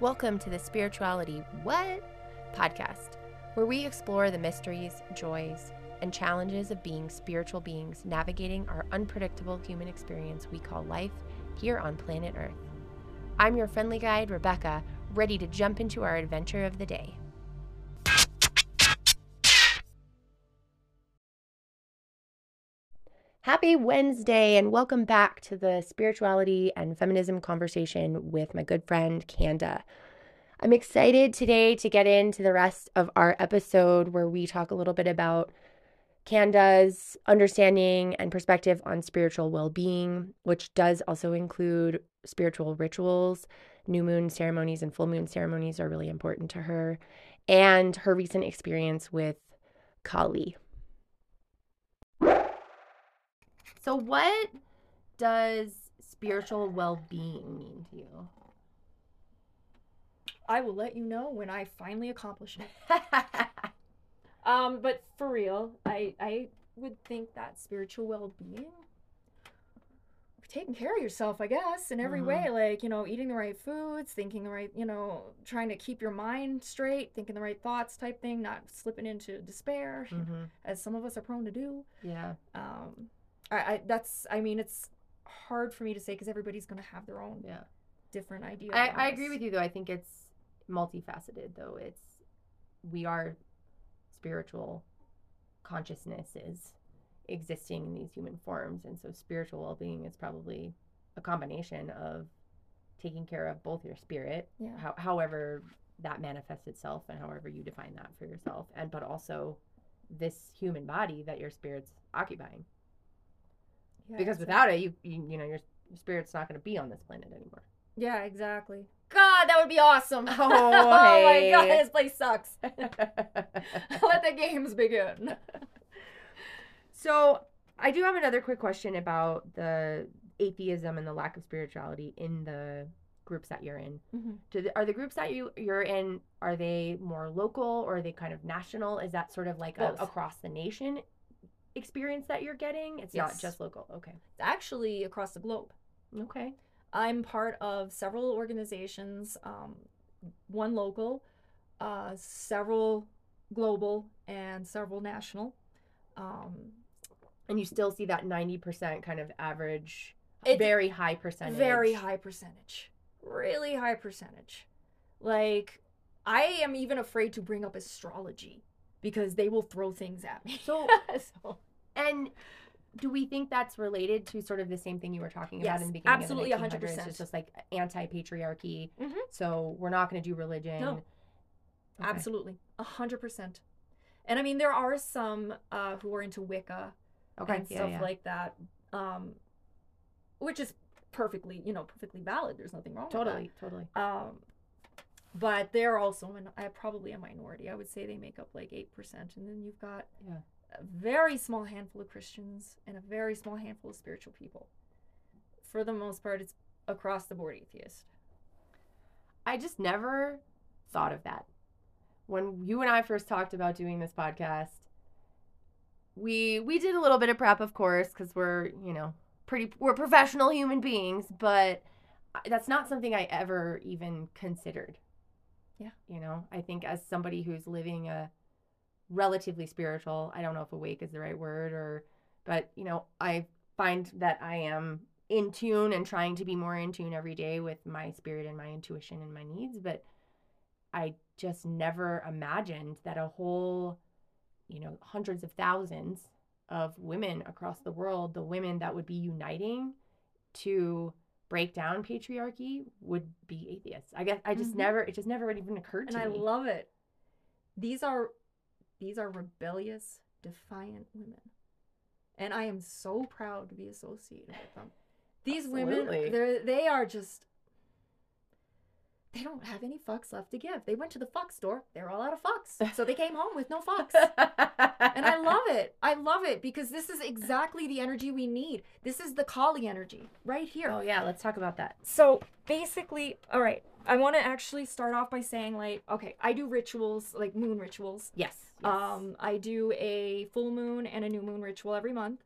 Welcome to the Spirituality What? Podcast, where we explore the mysteries, joys, and challenges of being spiritual beings, navigating our unpredictable human experience we call life here on planet Earth. I'm your friendly guide, Rebecca, ready to jump into our adventure of the day. Happy Wednesday and welcome back to the spirituality and feminism conversation with my good friend Kanda. I'm excited today to get into the rest of our episode where we talk a little bit about Kanda's understanding and perspective on spiritual well-being, which does also include spiritual rituals. New moon ceremonies and full moon ceremonies are really important to her, and her recent experience with Kali. So what does spiritual well-being mean to you? I will let you know when I finally accomplish it. But for real, I would think that spiritual well-being, taking care of yourself, I guess, in every way, like, you know, eating the right foods, thinking the right, you know, trying to keep your mind straight, thinking the right thoughts type thing, not slipping into despair, you know, as some of us are prone to do. Yeah. I mean, it's hard for me to say because everybody's going to have their own different idea. I agree with you, though. I think it's multifaceted, though. We are spiritual consciousnesses existing in these human forms. And so spiritual well-being is probably a combination of taking care of both your spirit, however that manifests itself and however you define that for yourself, but also this human body that your spirit's occupying. Yeah, because without it, you know, your spirit's not going to be on this planet anymore. Yeah, exactly. God, that would be awesome. Oh, hey. My God, this place sucks. Let the games begin. So I do have another quick question about the atheism and the lack of spirituality in the groups that you're in. Are the groups that you're in, are they more local or are they kind of national? Is that sort of like across the nation experience that you're getting? It's not just local. Okay. It's actually across the globe. Okay. I'm part of several organizations, one local, several global, and several national. And you still see that 90% kind of average, very high percentage. Very high percentage. Really high percentage. Like, I am even afraid to bring up astrology because they will throw things at me. So. And do we think that's related to sort of the same thing you were talking about in the beginning? Absolutely, of the 1900s? 100%. It's just like anti-patriarchy. So we're not going to do religion. No. Okay. Absolutely. 100%. And I mean, there are some who are into Wicca and stuff like that, which is perfectly valid. There's nothing wrong with that. Totally. But they're also probably a minority. I would say they make up like 8%. And then you've got a very small handful of Christians and a very small handful of spiritual people. For the most part, it's across the board atheist. I just never thought of that. When you and I first talked about doing this podcast, we did a little bit of prep, of course, because we're professional human beings, but that's not something I ever even considered. Yeah. You know, I think as somebody who's living a relatively spiritual, I don't know if awake is the right word but you know, I find that I am in tune and trying to be more in tune every day with my spirit and my intuition and my needs, but I just never imagined that a whole, you know, hundreds of thousands of women across the world, the women that would be uniting to break down patriarchy would be atheists. I guess I just never even occurred to me. And I love it. These are rebellious, defiant women. And I am so proud to be associated with them. These women, they are just, they don't have any fucks left to give. They went to the fuck store. They're all out of fucks. So they came home with no fucks. And I love it. I love it because this is exactly the energy we need. This is the Kali energy right here. Oh, yeah. Let's talk about that. So basically, all right, I want to actually start off by saying, like, okay, I do rituals, like moon rituals. Yes. I do a full moon and a new moon ritual every month.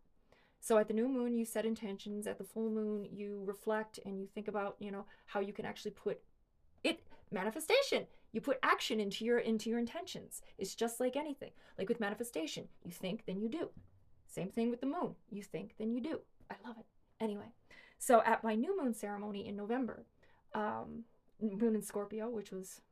So at the new moon, you set intentions. At the full moon, you reflect and you think about, you know, how you can actually put Manifestation. You put action into your intentions. It's just like anything. Like with manifestation, you think, then you do. Same thing with the moon. You think, then you do. I love it. Anyway, so at my new moon ceremony in November, moon in Scorpio, which was,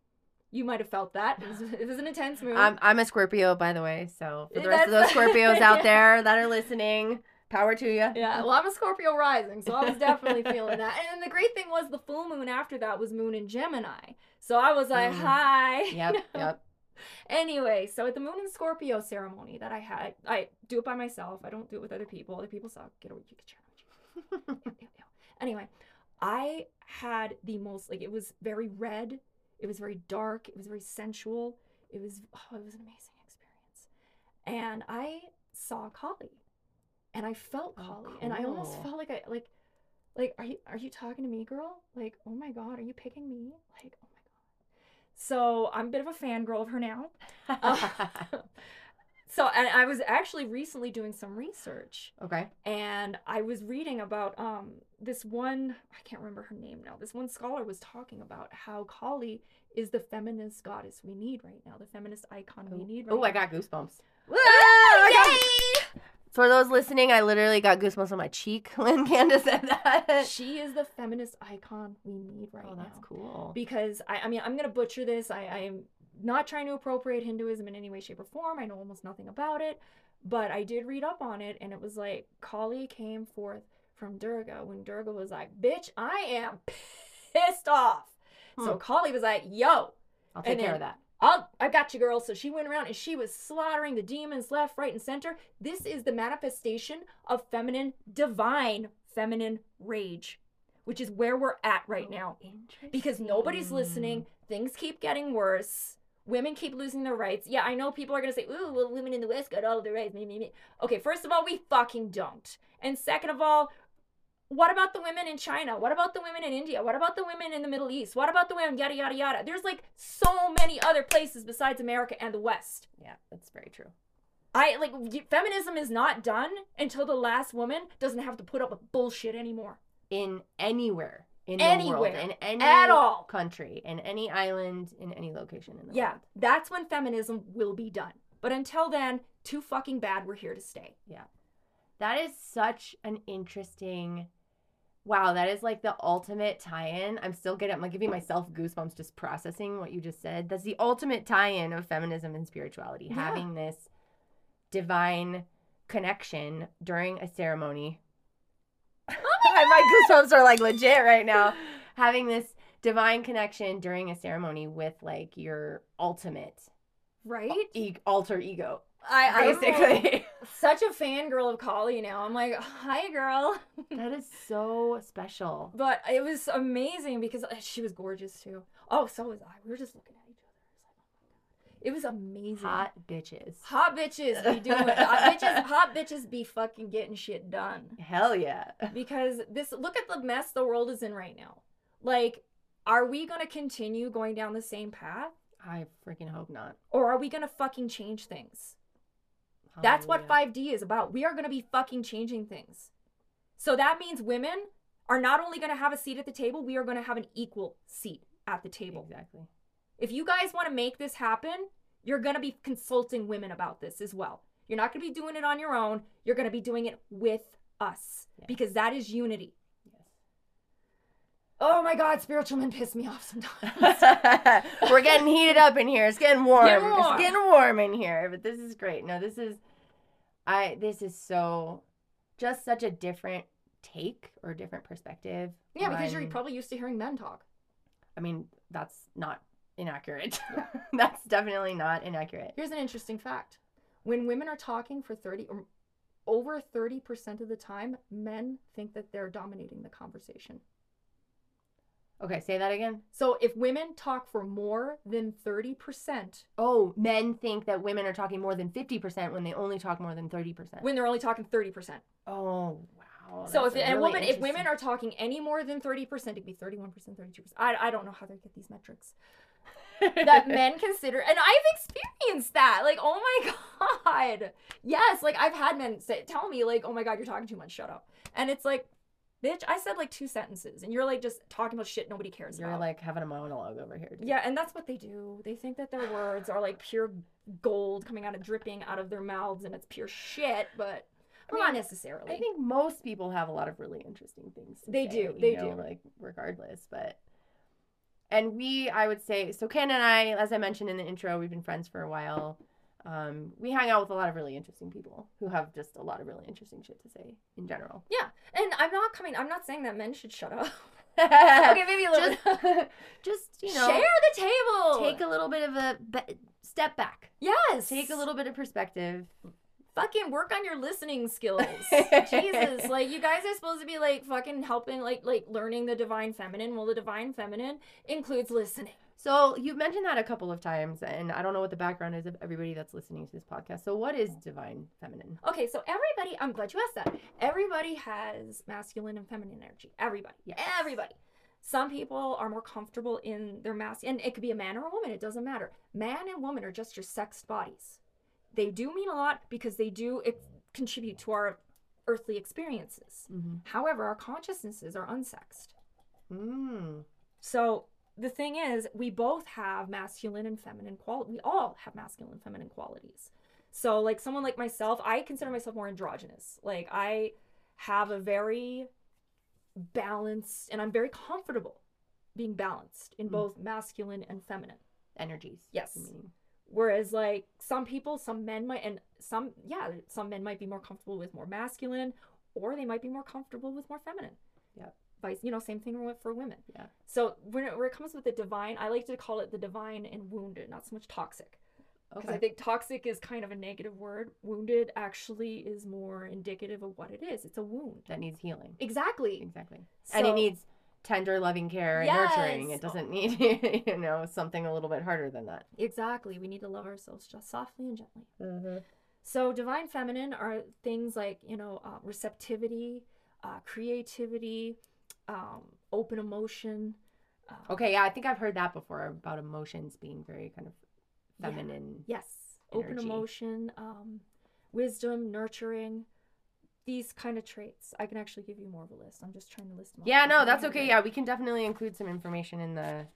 you might have felt that. It was an intense moon. I'm a Scorpio, by the way. So for the rest of those Scorpios out there that are listening, power to you. Yeah, well, I'm a Scorpio rising, so I was definitely feeling that. And then the great thing was the full moon after that was moon in Gemini. So I was like, hi. Yep, yep. Anyway, so at the moon in Scorpio ceremony that I had, I do it by myself. I don't do it with other people. Other people suck. Get away, you can challenge. Anyway, I had the most, like, it was very red. It was very dark. It was very sensual. It was an amazing experience. And I saw Kali. And I felt Kali, cool. And I almost felt like I are you talking to me, girl? Like, oh my God, are you picking me? Like, oh my God. So I'm a bit of a fangirl of her now. So, and I was actually recently doing some research. Okay. And I was reading about this one, I can't remember her name now. This one scholar was talking about how Kali is the feminist goddess we need right now, the feminist icon we need right now. Oh, I got goosebumps. Woo! Oh, yay! For those listening, I literally got goosebumps on my cheek when Kanda said that. She is the feminist icon we need right now. Oh, that's cool. Because, I mean, I'm going to butcher this. I am not trying to appropriate Hinduism in any way, shape, or form. I know almost nothing about it. But I did read up on it, and it was like, Kali came forth from Durga when Durga was like, bitch, I am pissed off. So Kali was like, yo. I'll take care of that. I got you, girl. So she went around and she was slaughtering the demons left, right, and center. This is the manifestation of feminine, divine feminine rage, which is where we're at right now. Because nobody's listening. Things keep getting worse. Women keep losing their rights. Yeah, I know people are going to say, ooh, well, women in the West got all of their rights. Okay, first of all, we fucking don't. And second of all, what about the women in China? What about the women in India? What about the women in the Middle East? What about the women, yada, yada, yada? There's like so many other places besides America and the West. Yeah, that's very true. Feminism is not done until the last woman doesn't have to put up with bullshit anymore. In anywhere in the world. In any at all. Country, in any island, in any location in the world. Yeah, that's when feminism will be done. But until then, too fucking bad we're here to stay. Yeah. That is such an interesting... Wow, that is like the ultimate tie-in. I'm like giving myself goosebumps just processing what you just said. That's the ultimate tie-in of feminism and spirituality. Yeah. Having this divine connection during a ceremony. Oh my God! My goosebumps are like legit right now. Having this divine connection during a ceremony with like your ultimate alter ego. I'm such a fangirl of Kali now. I'm like, hi, girl. That is so special. But it was amazing because she was gorgeous, too. Oh, so was I. We were just looking at each other. It was amazing. Hot bitches. Hot bitches be doing it. Hot bitches be fucking getting shit done. Hell yeah. Because look at the mess the world is in right now. Like, are we going to continue going down the same path? I freaking hope not. Or are we going to fucking change things? That's what 5D is about. We are going to be fucking changing things. So that means women are not only going to have a seat at the table, we are going to have an equal seat at the table. Exactly. If you guys want to make this happen, you're going to be consulting women about this as well. You're not going to be doing it on your own. You're going to be doing it with us. Yes. Because that is unity. Yes. Oh my God, spiritual men piss me off sometimes. We're getting heated up in here. It's getting warm. It's getting warm in here. But this is great. No, this is so just such a different take or different perspective. Yeah, because you're probably used to hearing men talk. I mean, that's not inaccurate. That's definitely not inaccurate. Here's an interesting fact. When women are talking for 30 or over 30% of the time, men think that they're dominating the conversation. Okay, say that again. So if women talk for more than 30%... Oh, men think that women are talking more than 50% when they only talk more than 30%. When they're only talking 30%. Oh, wow. So if women are talking any more than 30%, it'd be 31%, 32%. I don't know how they get these metrics. That men consider... And I've experienced that. Like, oh my God. Yes, like I've had men tell me, like, oh my God, you're talking too much, shut up. And it's like, bitch, I said like 2 sentences and you're like just talking about shit nobody cares about. You're like having a monologue over here. Dude. Yeah, and that's what they do. They think that their words are like pure gold coming out of dripping out of their mouths and it's pure shit, but well, not necessarily. I think most people have a lot of really interesting things to say, they do. Like regardless, but and I would say, so Ken and I, as I mentioned in the intro, we've been friends for a while. We hang out with a lot of really interesting people who have just a lot of really interesting shit to say in general. Yeah. And I'm not saying that men should shut up. Okay, maybe a little bit. Just, you know. Share the table. Take a little bit of a step back. Yes. Take a little bit of perspective. Fucking work on your listening skills. Jesus, like, you guys are supposed to be, like, fucking helping, like learning the divine feminine. Well, the divine feminine includes listening. So you've mentioned that a couple of times, and I don't know what the background is of everybody that's listening to this podcast. So what is divine feminine? Okay, so everybody, I'm glad you asked that. Everybody has masculine and feminine energy. Everybody. Yes. Everybody. Some people are more comfortable in their and it could be a man or a woman. It doesn't matter. Man and woman are just your sexed bodies. They do mean a lot because they do contribute to our earthly experiences. Mm-hmm. However, our consciousnesses are unsexed. Mm. So the thing is, we both have masculine and feminine qualities. We all have masculine and feminine qualities. So like someone like myself, I consider myself more androgynous. Like I have a very balanced, and I'm very comfortable being balanced in both masculine and feminine energies. Yes. Whereas like some men might be more comfortable with more masculine, or they might be more comfortable with more feminine. Yeah. Same thing for women. Yeah. So when it comes with the divine, I like to call it the divine and wounded, not so much toxic. Because I think toxic is kind of a negative word. Wounded actually is more indicative of what it is. It's a wound. That needs healing. Exactly. Exactly. So, and it needs tender, loving care and nurturing. It doesn't need, something a little bit harder than that. Exactly. We need to love ourselves just softly and gently. Mm-hmm. So divine feminine are things like, receptivity, creativity, open emotion. I think I've heard that before about emotions being very kind of feminine. Yeah. Yes. Energy. Open emotion, wisdom, nurturing. These kind of traits. I can actually give you more of a list. I'm just trying to list them. Yeah, no, that's okay. Yeah, we can definitely include some information in the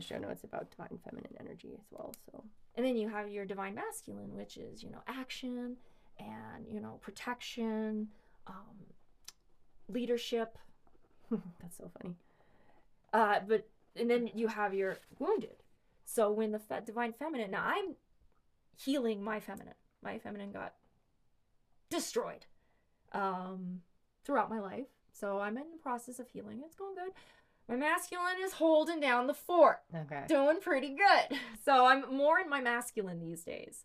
show notes about divine feminine energy as well. So, and then you have your divine masculine, which is action and protection, leadership. That's so funny. And then you have your wounded. So when the divine feminine. Now I'm healing my feminine. My feminine got destroyed. Throughout my life. So I'm in the process of healing. It's going good. My masculine is holding down the fort. Okay. Doing pretty good. So I'm more in my masculine these days.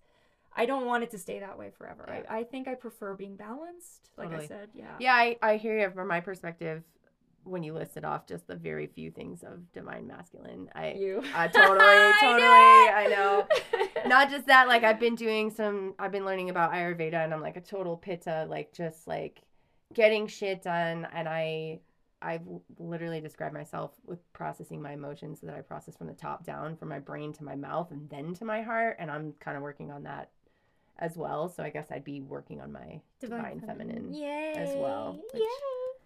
I don't want it to stay that way forever. Yeah. I think I prefer being balanced. Totally. Like I said, yeah. Yeah, I hear you. From my perspective, when you listed off just the very few things of divine masculine, I totally know. Not just that, like I've been learning about Ayurveda, and I'm like a total Pitta, like just like getting shit done. And I've literally described myself with processing my emotions so that I process from the top down, from my brain to my mouth and then to my heart. And I'm kind of working on that as well. So I guess I'd be working on my divine feminine as well. Yay.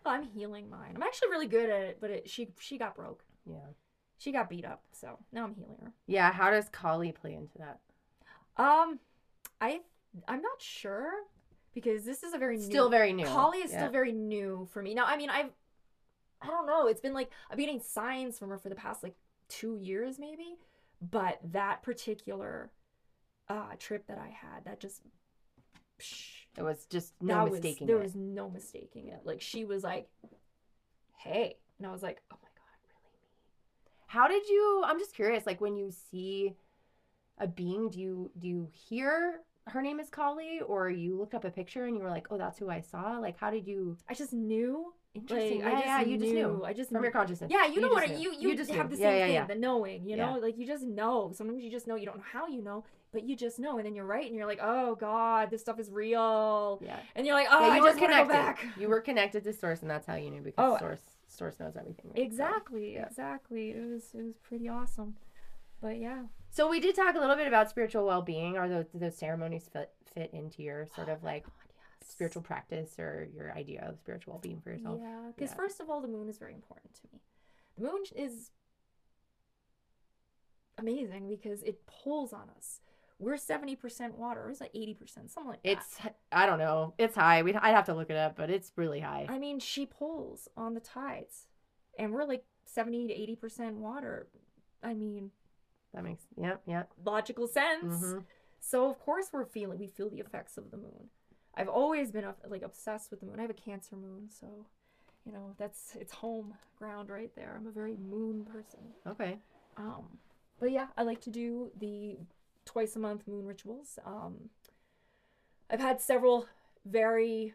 I'm healing mine. I'm actually really good at it, but she got broke. Yeah. She got beat up, so now I'm healing her. Yeah, how does Kali play into that? I'm not sure because this is a very new. Kali is still very new for me. Now, I don't know. It's been like I've been getting signs from her for the past like 2 years maybe, but that particular trip that I had, that just it was just there was no mistaking it. Like she was like, hey. And I was like, oh my God, really me? How did you, I'm just curious, like when you see a being, do you hear her name is Kali, or you looked up a picture and you were like, oh, that's who I saw? Like how did you? I just knew. Interesting. Like, I just knew. I just from your consciousness. Yeah, you know what you just have the same thing, the knowing, like you just know. Sometimes you just know, you don't know how you know, but you just know, and then you're right, and you're like, oh God, this stuff is real. Yeah. And you're like, oh, I just want to go back. You were connected to source, and that's how you knew, because source knows everything. Right? Exactly. So, yeah. Exactly. It was pretty awesome. But yeah. So we did talk a little bit about spiritual well-being. Are those ceremonies fit into your sort of like spiritual practice or your idea of spiritual well-being for yourself. Yeah, because first of all, the moon is very important to me. The moon is amazing because it pulls on us. We're 70% water. It's like 80%, something like that. It's, I don't know. It's high. I'd have to look it up, but it's really high. I mean, she pulls on the tides, and we're like 70 to 80% water. I mean, that makes logical sense. Mm-hmm. So of course we feel the effects of the moon. I've always been like obsessed with the moon. I have a Cancer moon, so you know that's it's home ground right there. I'm a very moon person. Okay. But yeah, I like to do the twice a month moon rituals. I've had several very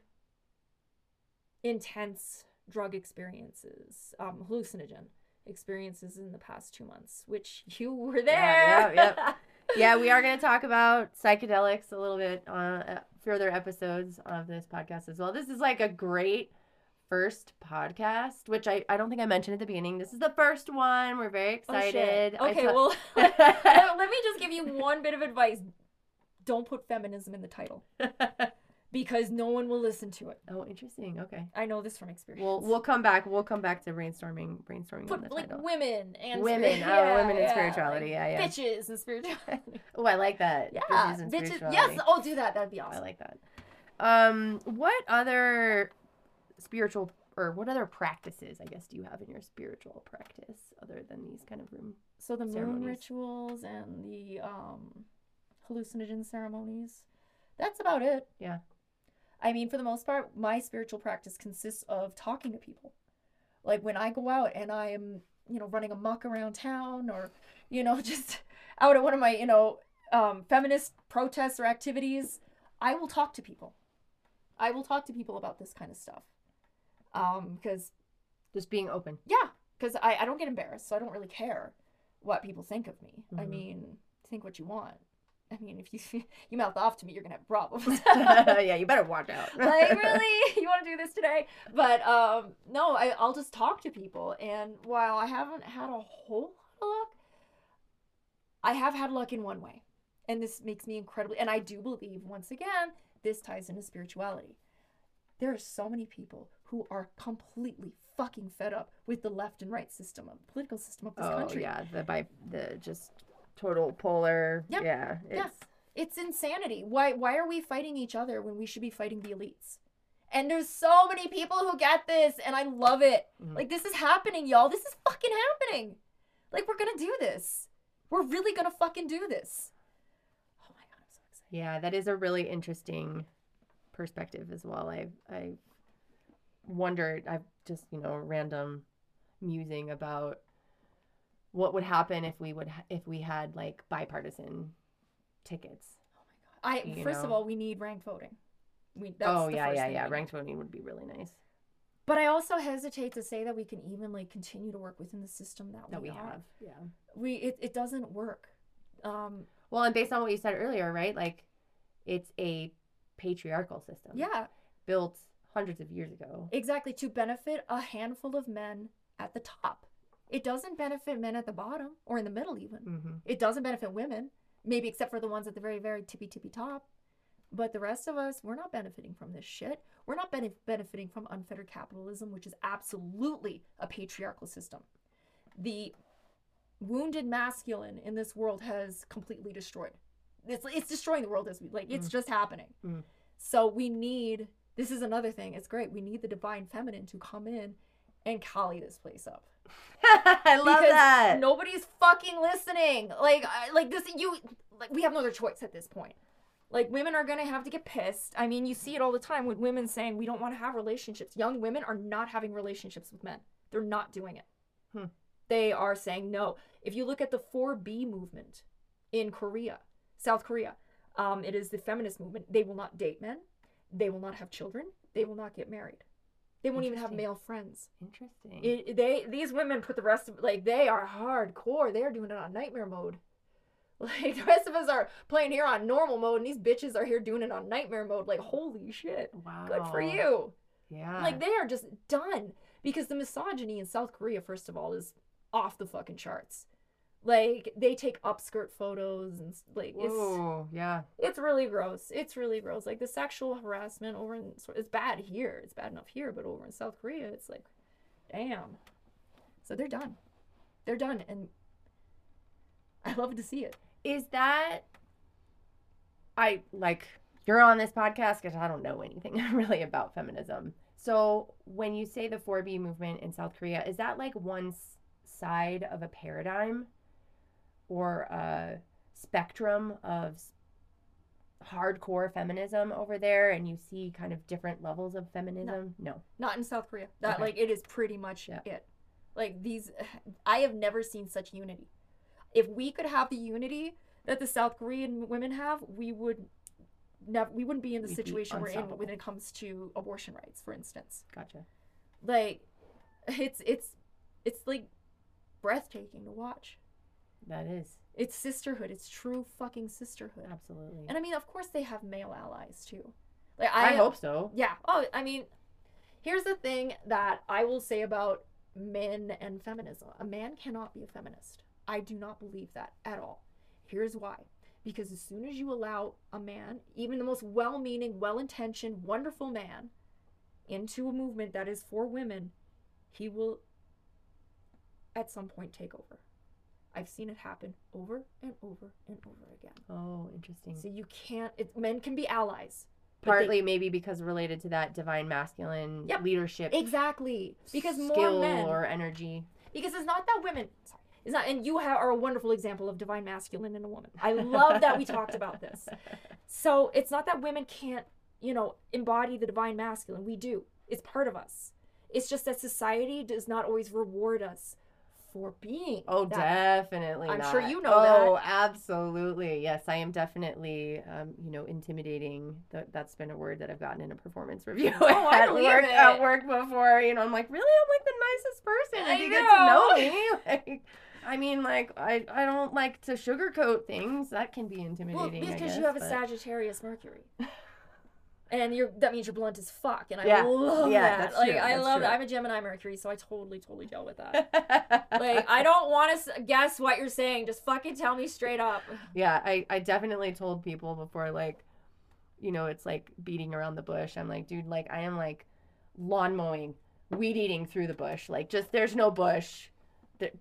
intense drug experiences, hallucinogen experiences in the past 2 months, which you were there. Yeah, we are going to talk about psychedelics a little bit on further episodes of this podcast as well. This is like a great first podcast, which I don't think I mentioned at the beginning. This is the first one. We're very excited. Oh, shit. Okay, well, let me just give you one bit of advice. Don't put feminism in the title. Because no one will listen to it. Oh, interesting. Okay. I know this from experience. We'll come back. We'll come back to brainstorming on the title. Like women. Yeah, women and spirituality. Like bitches and spirituality. Oh, I like that. Yeah. Bitches and spirituality. Yes. Oh, do that. That'd be awesome. I like that. What other spiritual or what other practices, I guess, do you have in your spiritual practice other than these kind of room So the ceremonies? Moon rituals and the hallucinogen ceremonies. That's about it. Yeah. I mean, for the most part, my spiritual practice consists of talking to people. Like when I go out and I am, you know, running amok around town or, you know, just out at one of my, you know, feminist protests or activities, I will talk to people. I will talk to people about this kind of stuff. Because just being open. Yeah. Because I don't get embarrassed. So I don't really care what people think of me. Mm-hmm. I mean, think what you want. I mean, if you mouth off to me, you're going to have problems. Yeah, you better watch out. Like, really? You want to do this today? But no, I'll just talk to people. And while I haven't had a whole lot of luck, I have had luck in one way. And this makes me incredibly... And I do believe, once again, this ties into spirituality. There are so many people who are completely fucking fed up with the left and right system, of the political system of this country. Oh, yeah. Total polar. Yep. Yeah. It's insanity. Why are we fighting each other when we should be fighting the elites? And there's so many people who get this, and I love it. Mm-hmm. Like, this is happening, y'all. This is fucking happening. Like, we're gonna do this. We're really gonna fucking do this. Oh my God, I'm so excited. Yeah, that is a really interesting perspective as well. I wondered, I've just, you know, random musing about what would happen if we had like bipartisan tickets. Oh my God! First of all, we need ranked voting. Ranked voting would be really nice. But I also hesitate to say that we can even like continue to work within the system that we have. Yeah. It doesn't work. Well, and based on what you said earlier, right? Like, it's a patriarchal system. Yeah. Built hundreds of years ago. Exactly, to benefit a handful of men at the top. It doesn't benefit men at the bottom or in the middle even. Mm-hmm. It doesn't benefit women, maybe except for the ones at the very, very tippy top. But the rest of us, we're not benefiting from this shit. We're not benefiting from unfettered capitalism, which is absolutely a patriarchal system. The wounded masculine in this world has completely destroyed. It's destroying the world as we like. It's just happening. Mm. So we need, this is another thing. It's great. We need the divine feminine to come in and Kali this place up. I love that. Nobody's fucking listening. We have no other choice at this point. Like, women are gonna have to get pissed. I mean, you see it all the time with women saying we don't want to have relationships. Young women are not having relationships with men. They're not doing it. They are saying no. If you look at the 4B movement in Korea, South Korea, it is the feminist movement. They will not date men. They will not have children. They will not get married. They won't even have male friends. Interesting. These women put the rest of... Like, they are hardcore. They are doing it on nightmare mode. Like, the rest of us are playing here on normal mode, and these bitches are here doing it on nightmare mode. Like, holy shit. Wow. Good for you. Yeah. Like, they are just done. Because the misogyny in South Korea, first of all, is off the fucking charts. Like, they take upskirt photos and, like, whoa, it's really gross. It's really gross. Like, the sexual harassment over in, it's bad here. It's bad enough here, but over in South Korea, it's like, damn. So they're done. They're done, and I love to see it. Is that, you're on this podcast because I don't know anything really about feminism. So when you say the 4B movement in South Korea, is that, like, one side of a paradigm? Or a spectrum of hardcore feminism over there, and you see kind of different levels of feminism? No. Not in South Korea. That, okay. Like, it is pretty much it. Like, I have never seen such unity. If we could have the unity that the South Korean women have, we wouldn't be in the situation we're in when it comes to abortion rights, for instance. Gotcha. Like, it's like breathtaking to watch. That is. It's sisterhood. It's true fucking sisterhood. Absolutely. And I mean, of course they have male allies too. Like I hope so. Yeah. Oh, I mean, here's the thing that I will say about men and feminism. A man cannot be a feminist. I do not believe that at all. Here's why. Because as soon as you allow a man, even the most well-meaning, well-intentioned, wonderful man, into a movement that is for women, he will at some point take over. I've seen it happen over and over and over again. Oh, interesting. So you can't... men can be allies. Partly maybe because related to that divine masculine leadership. Exactly. Because more men... skill or energy. Because it's not that women... Sorry. It's not... And you are a wonderful example of divine masculine in a woman. I love that we talked about this. So it's not that women can't, embody the divine masculine. We do. It's part of us. It's just that society does not always reward us for being. Oh, that. Definitely I'm not. Sure you know that. Oh, absolutely. Yes, I am definitely, intimidating. That's been a word that I've gotten in a performance review at work before. I'm like, really? I'm like the nicest person. If you get to know me. I don't like to sugarcoat things. That can be intimidating, because you have a Sagittarius Mercury. And that means you're blunt as fuck. And I love that. That's true. I love that. I'm a Gemini Mercury, so I totally, totally deal with that. Like, I don't want to guess what you're saying. Just fucking tell me straight up. Yeah, I definitely told people before, like, it's like beating around the bush. I'm like, dude, like, I am like lawn mowing, weed eating through the bush. Like, just there's no bush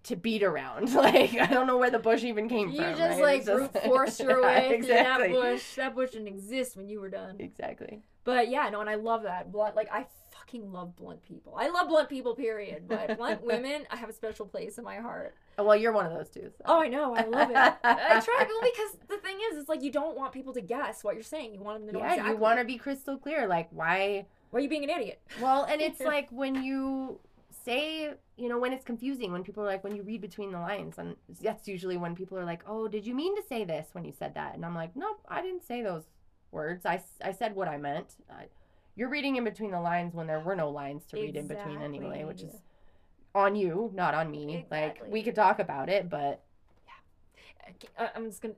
to beat around. Like, I don't know where the bush even came from. You just brute force your way through that bush. That bush didn't exist when you were done. Exactly. But and I love that. I fucking love blunt people. I love blunt people, period. But blunt women, I have a special place in my heart. Oh, well, you're one of those too. So. Oh, I know. I love it. I try, because the thing is, it's like you don't want people to guess what you're saying. You want them to know exactly. Yeah, you want to be crystal clear. Like, why are you being an idiot? Well, and it's like when you... say, when it's confusing, when people are like, when you read between the lines, and that's usually when people are like, oh, did you mean to say this when you said that? And I'm like, nope, I didn't say those words. I said what I meant. You're reading in between the lines when there were no lines to read in between anyway, which is on you, not on me. Exactly. Like, we could talk about it, but. Yeah. I'm just going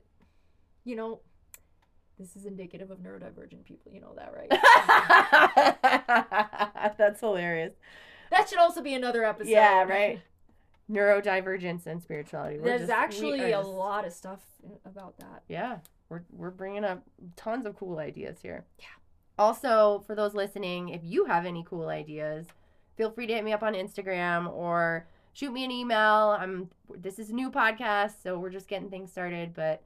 to, this is indicative of neurodivergent people. You know that, right? That's hilarious. That should also be another episode. Yeah, right. Neurodivergence and spirituality. There's actually a lot of stuff about that. Yeah. We're bringing up tons of cool ideas here. Yeah. Also, for those listening, if you have any cool ideas, feel free to hit me up on Instagram or shoot me an email. This is a new podcast, so we're just getting things started, but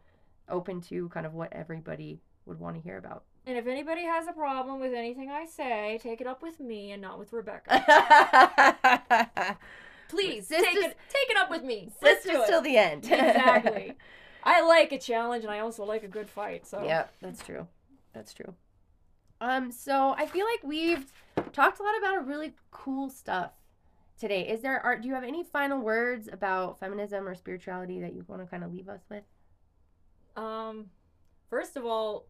open to kind of what everybody would want to hear about. And if anybody has a problem with anything I say, take it up with me and not with Rebecca. Please, take it up with me. Sisters till the end. Exactly. I like a challenge, and I also like a good fight. So yeah, that's true. That's true. So I feel like we've talked a lot about really cool stuff today. Is there art? Do you have any final words about feminism or spirituality that you want to kind of leave us with? First of all,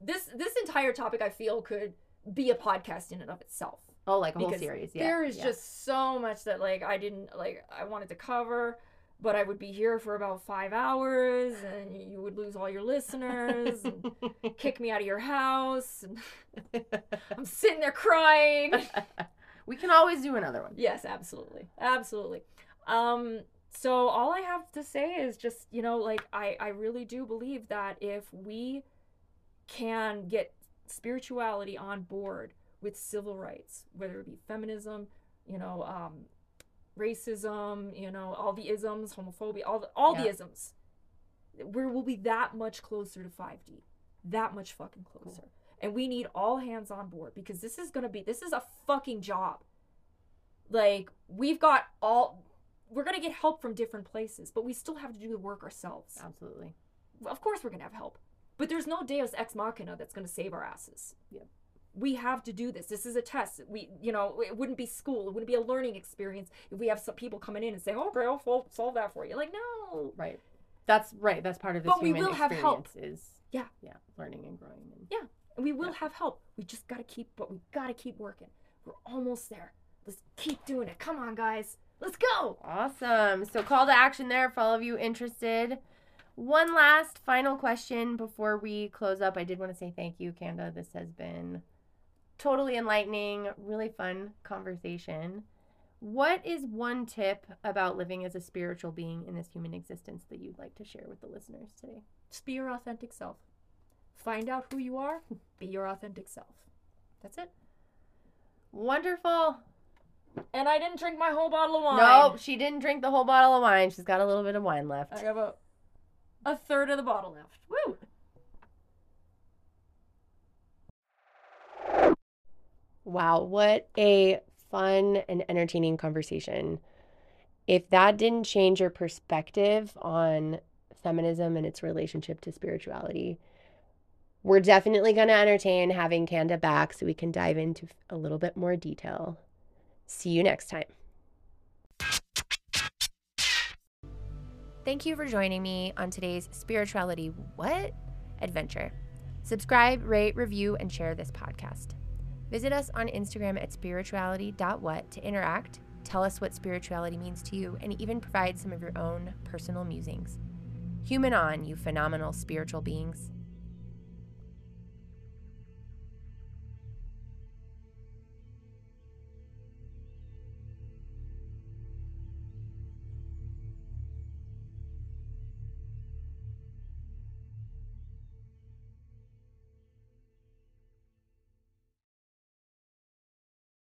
this entire topic, I feel, could be a podcast in and of itself. Oh, like a whole series. Yeah. There is just so much that I wanted to cover, but I would be here for about 5 hours, and you would lose all your listeners, and kick me out of your house. And I'm sitting there crying. We can always do another one. Yes, absolutely, absolutely. So all I have to say is just, you know, like I really do believe that if we can get spirituality on board with civil rights, whether it be feminism, you know, racism, you know, all the isms, homophobia, all the isms, we will be that much closer to 5D, that much fucking closer. Cool. And we need all hands on board, because this is a fucking job. Like, we're going to get help from different places, but we still have to do the work ourselves. Absolutely. Of course we're going to have help, but there's no Deus Ex Machina that's going to save our asses. Yeah. We have to do this. This is a test. We, you know, it wouldn't be school. It wouldn't be a learning experience if we have some people coming in and saying, "Oh, okay, I'll solve that for you." Like, no. Right. That's right. That's part of this. But human we will have help. Is learning and growing. And, yeah, and we will have help. We just gotta keep. But we gotta keep working. We're almost there. Let's keep doing it. Come on, guys. Let's go. Awesome. So call to action there for all of you interested. One last final question before we close up. I did want to say thank you, Kanda. This has been totally enlightening, really fun conversation. What is one tip about living as a spiritual being in this human existence that you'd like to share with the listeners today? Just be your authentic self. Find out who you are. Be your authentic self. That's it. Wonderful. And I didn't drink my whole bottle of wine. No, she didn't drink the whole bottle of wine. She's got a little bit of wine left. I have a third of the bottle left. Woo! Wow, what a fun and entertaining conversation. If that didn't change your perspective on feminism and its relationship to spirituality, we're definitely going to entertain having Kanda back so we can dive into a little bit more detail. See you next time. Thank you for joining me on today's Spirituality What? Adventure. Subscribe, rate, review, and share this podcast. Visit us on Instagram at spirituality.what to interact, tell us what spirituality means to you, and even provide some of your own personal musings. Human on, you phenomenal spiritual beings.